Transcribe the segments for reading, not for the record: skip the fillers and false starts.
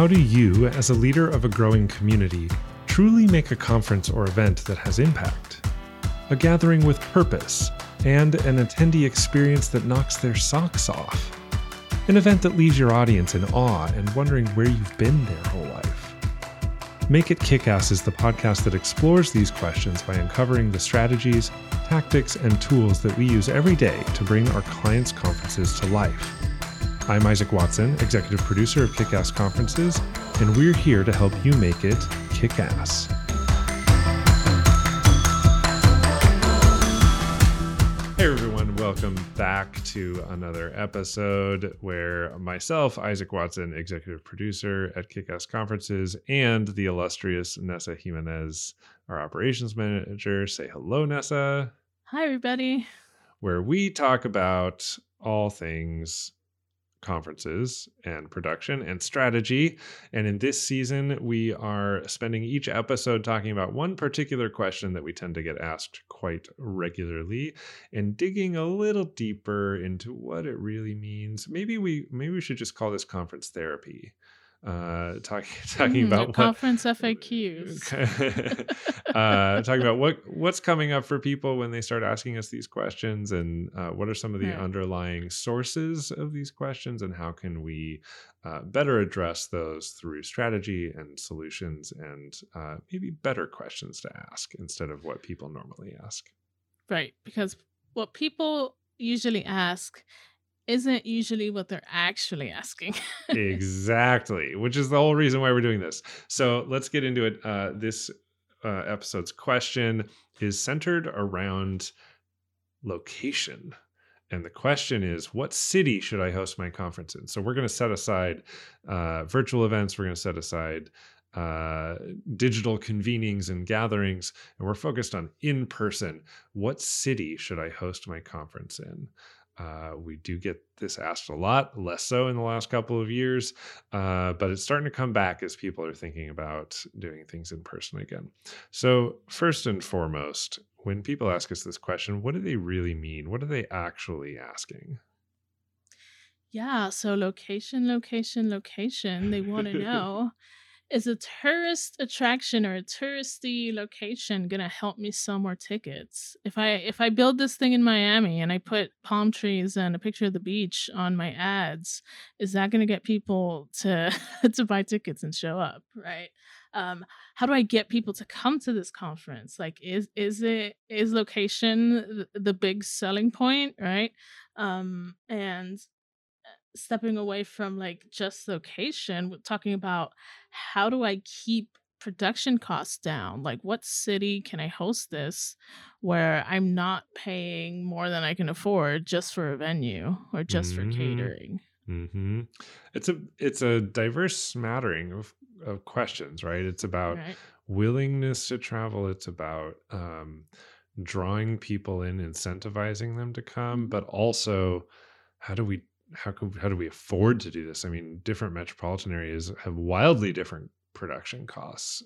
How do you, as a leader of a growing community, truly make a conference or event that has impact? A gathering with purpose and an attendee experience that knocks their socks off. An event that leaves your audience in awe and wondering where you've been their whole life. Make It Kick-Ass is the podcast that explores these questions by uncovering the strategies, tactics, and tools that we use every day to bring our clients' conferences to life. I'm Isaac Watson, executive producer of Kick Ass Conferences, and we're here to help you make it kick ass. Hey everyone, welcome back to another episode where myself, Isaac Watson, executive producer at Kick Ass Conferences, and the illustrious Nessa Jimenez, our operations manager, say hello, Nessa. Hi everybody. Where we talk about all things conferences and production and strategy. And in this season, we are spending each episode talking about one particular question that we tend to get asked quite regularly and digging a little deeper into what it really means. Maybe we should just call this conference therapy. Talking about conference FAQs. Talking about what's coming up for people when they start asking us these questions, and what are some of the underlying sources of these questions, and how can we better address those through strategy and solutions, and maybe better questions to ask instead of what people normally ask. Right, because what people usually ask isn't usually what they're actually asking. Exactly, which is the whole reason why we're doing this. So let's get into it. This episode's question is centered around location. And the question is, what city should I host my conference in? So we're going to set aside virtual events. We're going to set aside digital convenings and gatherings. And we're focused on in-person. What city should I host my conference in? We do get this asked a lot, less so in the last couple of years, but it's starting to come back as people are thinking about doing things in person again. So first and foremost, when people ask us this question, what do they really mean? What are they actually asking? Yeah, so location. They want to know, is a tourist attraction or a touristy location gonna help me sell more tickets? If I build this thing in Miami and I put palm trees and a picture of the beach on my ads, is that gonna get people to buy tickets and show up? Right? How do I get people to come to this conference? Like, is location the big selling point? Right? And stepping away from like just location, talking about how do I keep production costs down? Like, what city can I host this where I'm not paying more than I can afford just for a venue or just for catering? Mm-hmm. It's a diverse smattering of questions, right? It's about willingness to travel. It's about drawing people in, incentivizing them to come, but also how do we afford to do this? I mean, different metropolitan areas have wildly different production costs,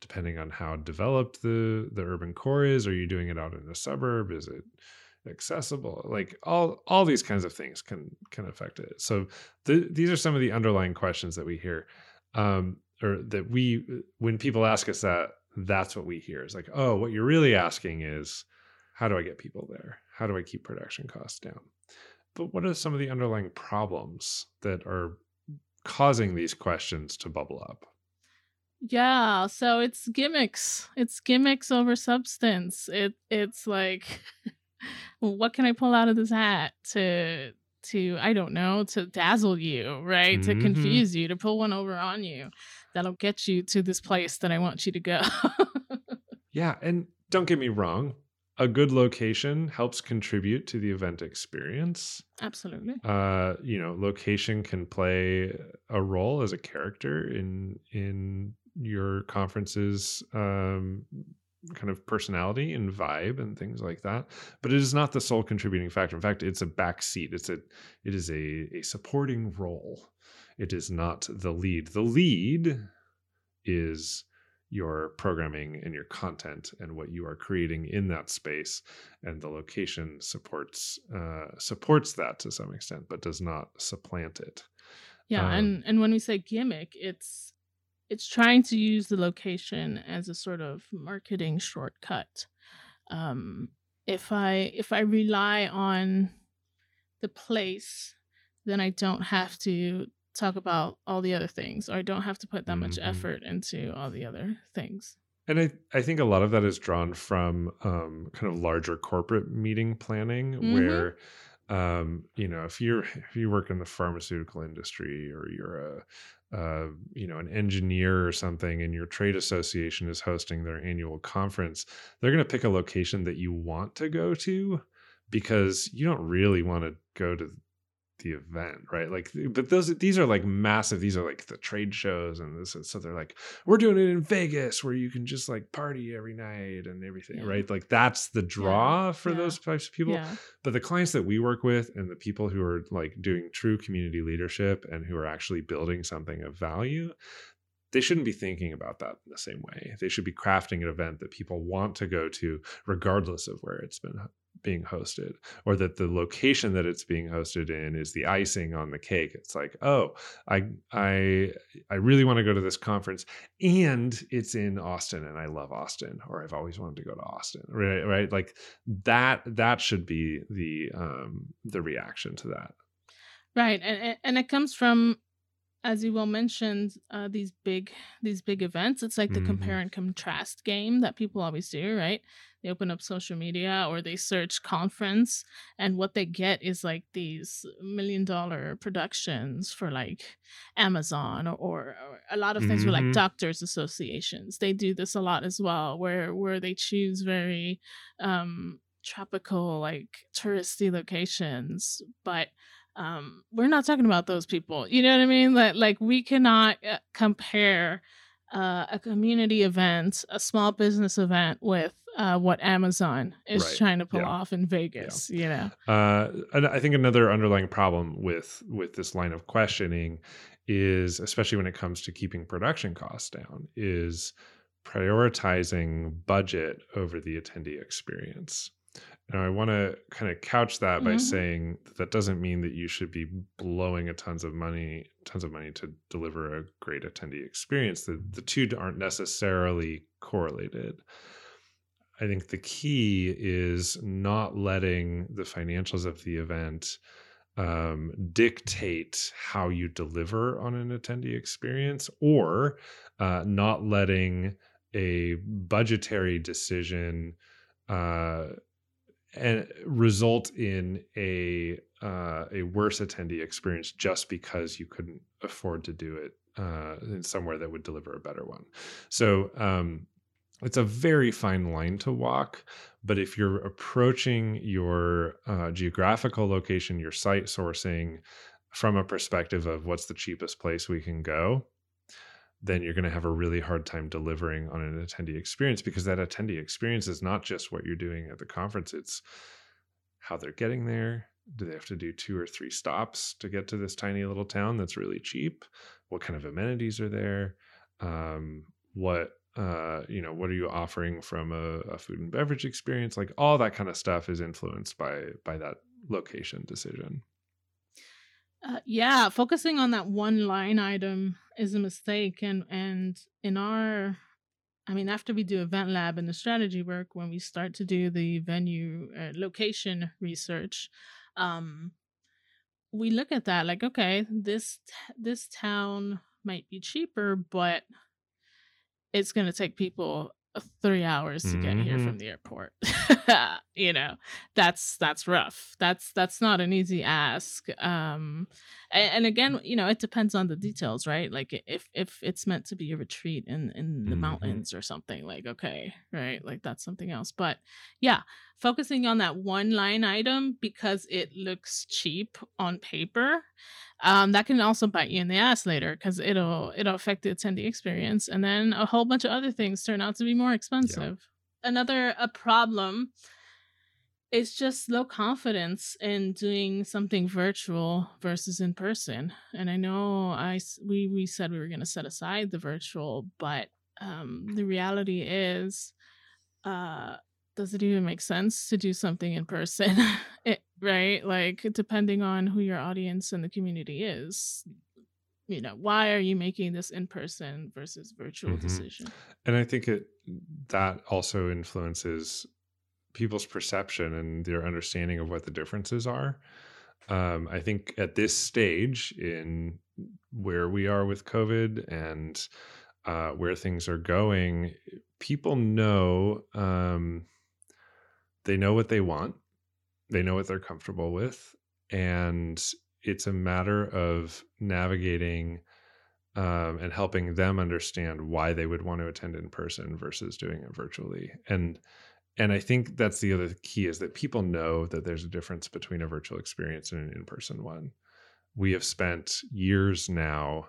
depending on how developed the urban core is. Are you doing it out in the suburb? Is it accessible? Like all these kinds of things can affect it. So these are some of the underlying questions that we hear, when people ask us that, that's what we hear. It's like, oh, what you're really asking is, how do I get people there? How do I keep production costs down? But what are some of the underlying problems that are causing these questions to bubble up? Yeah, so it's gimmicks. It's gimmicks over substance. It's like, what can I pull out of this hat to I don't know, to dazzle you, right? Mm-hmm. To confuse you, to pull one over on you. That'll get you to this place that I want you to go. Yeah, and don't get me wrong. A good location helps contribute to the event experience. Absolutely. Location can play a role as a character in your conference's kind of personality and vibe and things like that. But it is not the sole contributing factor. In fact, it's a backseat. It is a supporting role. It is not the lead. The lead is your programming and your content and what you are creating in that space, and the location supports that to some extent, but does not supplant it. Yeah. And when we say gimmick, it's trying to use the location as a sort of marketing shortcut. If I rely on the place, then I don't have to talk about all the other things, or I don't have to put that much effort into all the other things. And I think a lot of that is drawn from kind of larger corporate meeting planning, where if you work in the pharmaceutical industry, or you're an engineer or something, and your trade association is hosting their annual conference, they're going to pick a location that you want to go to, because you don't really want to go to the event, right? Like, but these are like massive. These are like the trade shows and this. And so they're like, we're doing it in Vegas where you can just like party every night and everything, right? Like that's the draw for those types of people. Yeah. But the clients that we work with and the people who are like doing true community leadership and who are actually building something of value, they shouldn't be thinking about that in the same way. They should be crafting an event that people want to go to regardless of where it's been being hosted, or that the location that it's being hosted in is the icing on the cake. It's like, oh, I really want to go to this conference and it's in Austin and I love Austin, or I've always wanted to go to Austin, right? Like that should be the reaction to that. Right. And it comes from, as you well mentioned, these big events. It's like the compare and contrast game that people always do, right? They open up social media or they search conference, and what they get is like these $1 million productions for like Amazon or a lot of things with like doctors' associations. They do this a lot as well, where they choose very tropical, like touristy locations, but we're not talking about those people. You know what I mean? Like we cannot compare a community event, a small business event, with what Amazon is trying to pull off in Vegas. Yeah. You know, I think another underlying problem with this line of questioning is, especially when it comes to keeping production costs down, is prioritizing budget over the attendee experience. Now, I want to kind of couch that by saying that doesn't mean that you should be blowing tons of money to deliver a great attendee experience. The two aren't necessarily correlated. I think the key is not letting the financials of the event dictate how you deliver on an attendee experience, or not letting a budgetary decision and result in a worse attendee experience just because you couldn't afford to do it in somewhere that would deliver a better one. So it's a very fine line to walk, but if you're approaching your geographical location, your site sourcing, from a perspective of what's the cheapest place we can go, then you're going to have a really hard time delivering on an attendee experience, because that attendee experience is not just what you're doing at the conference. It's how they're getting there. Do they have to do 2 or 3 stops to get to this tiny little town that's really cheap? What kind of amenities are there? What are you offering from a food and beverage experience? Like all that kind of stuff is influenced by that location decision. Focusing on that one line item is a mistake. And in our, I mean, after we do Event Lab and the strategy work, when we start to do the venue location research, we look at that like, okay, this town might be cheaper, but it's going to take people 3 hours to get here from the airport. You know, that's rough. That's not an easy ask. And again, you know, it depends on the details, right? Like if it's meant to be a retreat in the mountains or something, like, okay, right? Like that's something else. But yeah, focusing on that one line item because it looks cheap on paper, that can also bite you in the ass later, because it'll affect the attendee experience. And then a whole bunch of other things turn out to be more expensive. Yeah. Another problem is just low confidence in doing something virtual versus in person. And I know we said we were going to set aside the virtual, but the reality is, does it even make sense to do something in person, right? Like depending on who your audience and the community is, you know, why are you making this in-person versus virtual decision? And I think that also influences people's perception and their understanding of what the differences are. I think at this stage in where we are with COVID and where things are going, people know, they know what they want, they know what they're comfortable with, and it's a matter of navigating and helping them understand why they would want to attend in person versus doing it virtually. And I think that's the other key, is that people know that there's a difference between a virtual experience and an in-person one. We have spent years now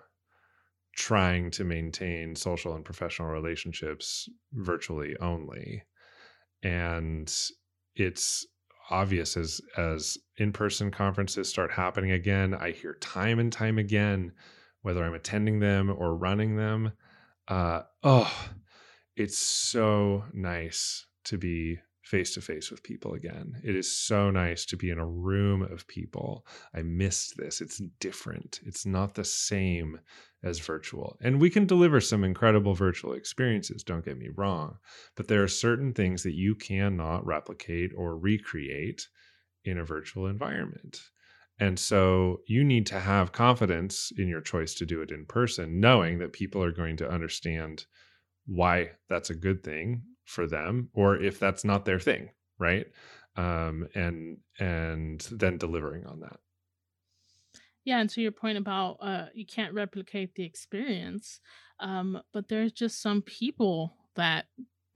trying to maintain social and professional relationships virtually only. And it's obvious as in-person conferences start happening again, I hear time and time again, whether I'm attending them or running them, it's so nice to be face-to-face with people again. It is so nice to be in a room of people. I missed this. It's different. It's not the same as virtual. And we can deliver some incredible virtual experiences, don't get me wrong, but there are certain things that you cannot replicate or recreate in a virtual environment. And so you need to have confidence in your choice to do it in person, knowing that people are going to understand why that's a good thing for them, or if that's not their thing, right? And then delivering on that. Yeah, and to your point about you can't replicate the experience, but there's just some people that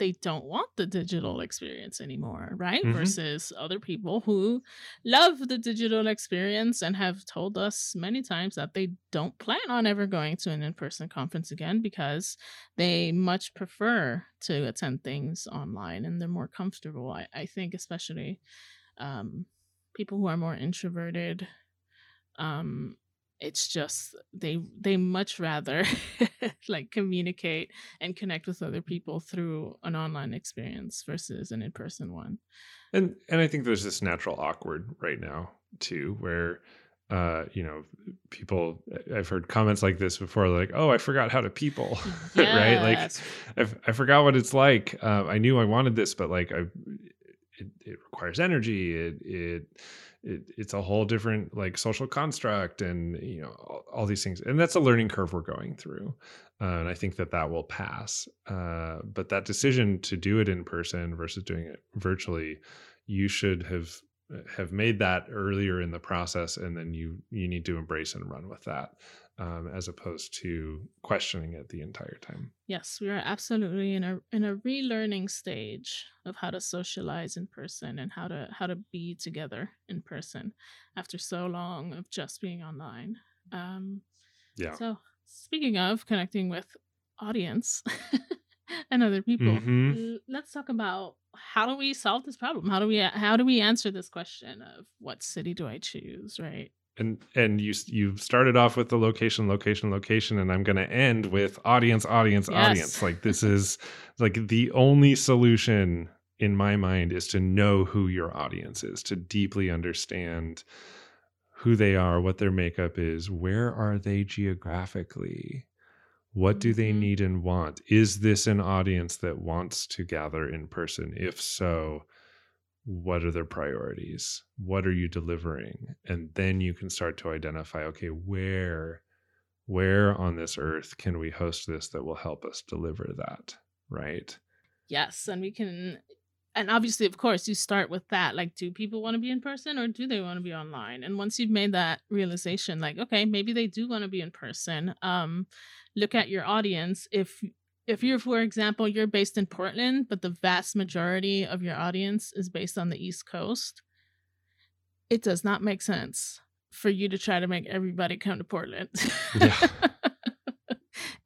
they don't want the digital experience anymore, right? Versus other people who love the digital experience and have told us many times that they don't plan on ever going to an in-person conference again because they much prefer to attend things online and they're more comfortable. I think especially people who are more introverted, it's just they much rather like communicate and connect with other people through an online experience versus an in-person one. And I think there's this natural awkward right now too, where people, I've heard comments like this before, like, oh, I forgot how to people, yes. Right? Like I forgot what it's like. I knew I wanted this, but like it requires energy. It's a whole different like social construct, and you know all these things, and that's a learning curve we're going through, and I think that will pass. But that decision to do it in person versus doing it virtually, you should have made that earlier in the process, and then you need to embrace and run with that, as opposed to questioning it the entire time. Yes, we are absolutely in a relearning stage of how to socialize in person and how to be together in person after so long of just being online. Yeah. So speaking of connecting with audience and other people, let's talk about how do we solve this problem? How do we answer this question of what city do I choose, right? And you started off with the location, and I'm going to end with audience, yes. Audience. Like this is like the only solution in my mind is to know who your audience is, to deeply understand who they are, what their makeup is, where are they geographically, what do they need and want? Is this an audience that wants to gather in person? If so, what are their priorities? What are you delivering? And then you can start to identify, okay, where on this earth can we host this that will help us deliver that, right? Yes, and we can, and obviously, of course, you start with that. Like, do people want to be in person or do they want to be online? And once you've made that realization, like, okay, maybe they do want to be in person. Look at your audience. If you're, for example, you're based in Portland, but the vast majority of your audience is based on the East Coast, it does not make sense for you to try to make everybody come to Portland. Yeah.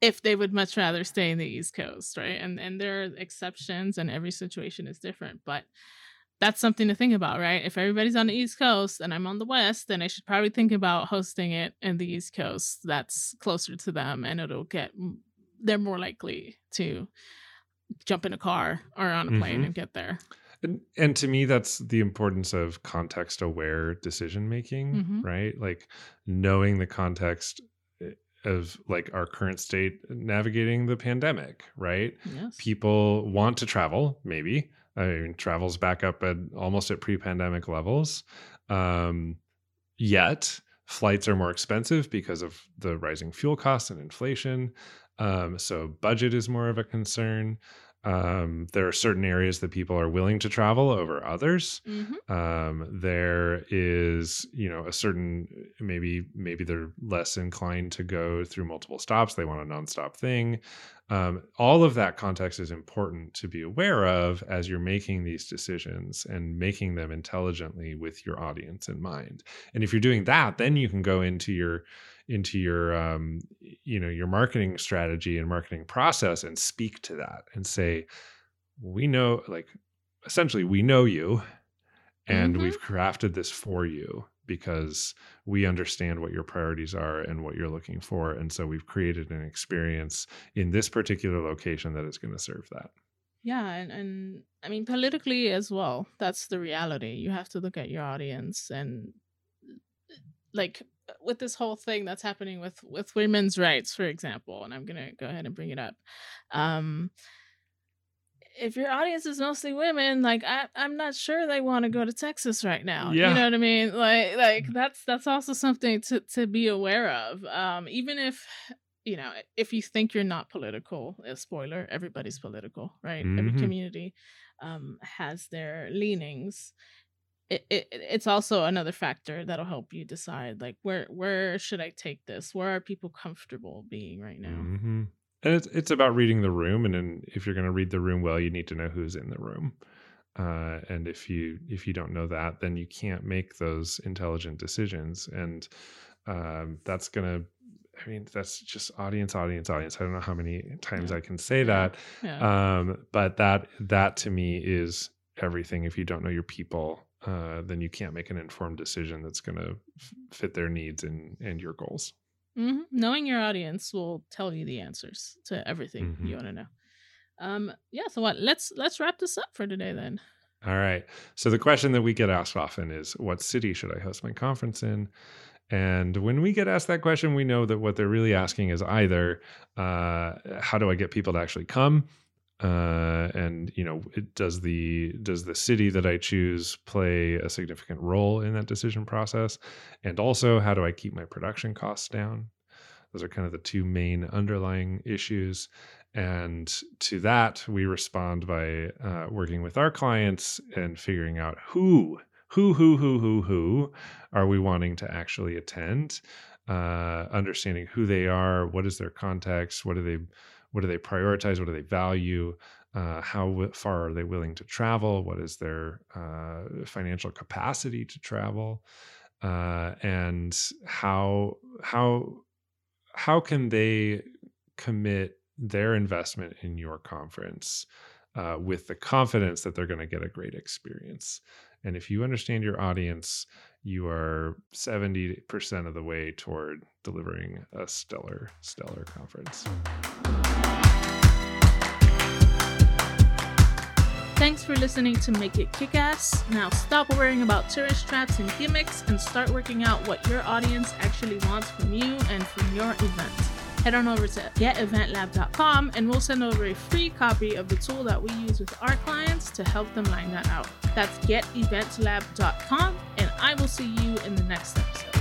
If they would much rather stay in the East Coast, right? And there are exceptions and every situation is different, but that's something to think about, right? If everybody's on the East Coast and I'm on the West, then I should probably think about hosting it in the East Coast. That's closer to them and it'll get... they're more likely to jump in a car or on a plane and get there. And to me, that's the importance of context-aware decision-making, right? Like knowing the context of like our current state navigating the pandemic, right? Yes. People want to travel, maybe. I mean, travel's back up at almost at pre-pandemic levels. Yet flights are more expensive because of the rising fuel costs and inflation. So budget is more of a concern. There are certain areas that people are willing to travel over others. Mm-hmm. There is, you know, a certain, maybe they're less inclined to go through multiple stops. They want a nonstop thing. All of that context is important to be aware of as you're making these decisions and making them intelligently with your audience in mind. And if you're doing that, then you can go into your you know, your marketing strategy and marketing process and speak to that and say, we know, like, essentially, we know you, and mm-hmm. we've crafted this for you because we understand what your priorities are and what you're looking for. And so we've created an experience in this particular location that is going to serve that. Yeah. And I mean, politically as well, that's the reality. You have to look at your audience and like, with this whole thing that's happening with women's rights, for example, and I'm going to go ahead and bring it up. If your audience is mostly women, like I'm not sure they want to go to Texas right now. Yeah. You know what I mean? Like that's also something to be aware of. Even if, you know, if you think you're not political, a spoiler, everybody's political, right? Mm-hmm. Every community has their leanings. It's also another factor that'll help you decide, like, where should I take this? Where are people comfortable being right now? Mm-hmm. And it's about reading the room. And then if you're going to read the room well, you need to know who's in the room. And if you don't know that, then you can't make those intelligent decisions. And that's going to, I mean, that's just audience. I don't know how many times I can say that. Yeah. But that to me is everything. If you don't know your people, then you can't make an informed decision that's going to fit their needs and your goals. Mm-hmm. Knowing your audience will tell you the answers to everything mm-hmm. you want to know. So what? Let's wrap this up for today then. All right. So the question that we get asked often is, what city should I host my conference in? And when we get asked that question, we know that what they're really asking is either, how do I get people to actually come? And you know, does the city that I choose play a significant role in that decision process? And also, how do I keep my production costs down? Those are kind of the two main underlying issues. And to that, we respond by working with our clients and figuring out who are we wanting to actually attend, understanding who they are, what is their context, what do they prioritize? What do they value? How far are they willing to travel? What is their financial capacity to travel? And how can they commit their investment in your conference with the confidence that they're going to get a great experience? And if you understand your audience, you are 70% of the way toward delivering a stellar conference. Thanks for listening to Make It Kick-Ass. Now stop worrying about tourist traps and gimmicks and start working out what your audience actually wants from you and from your event. Head on over to geteventlab.com and we'll send over a free copy of the tool that we use with our clients to help them line that out. That's geteventlab.com, and I will see you in the next episode.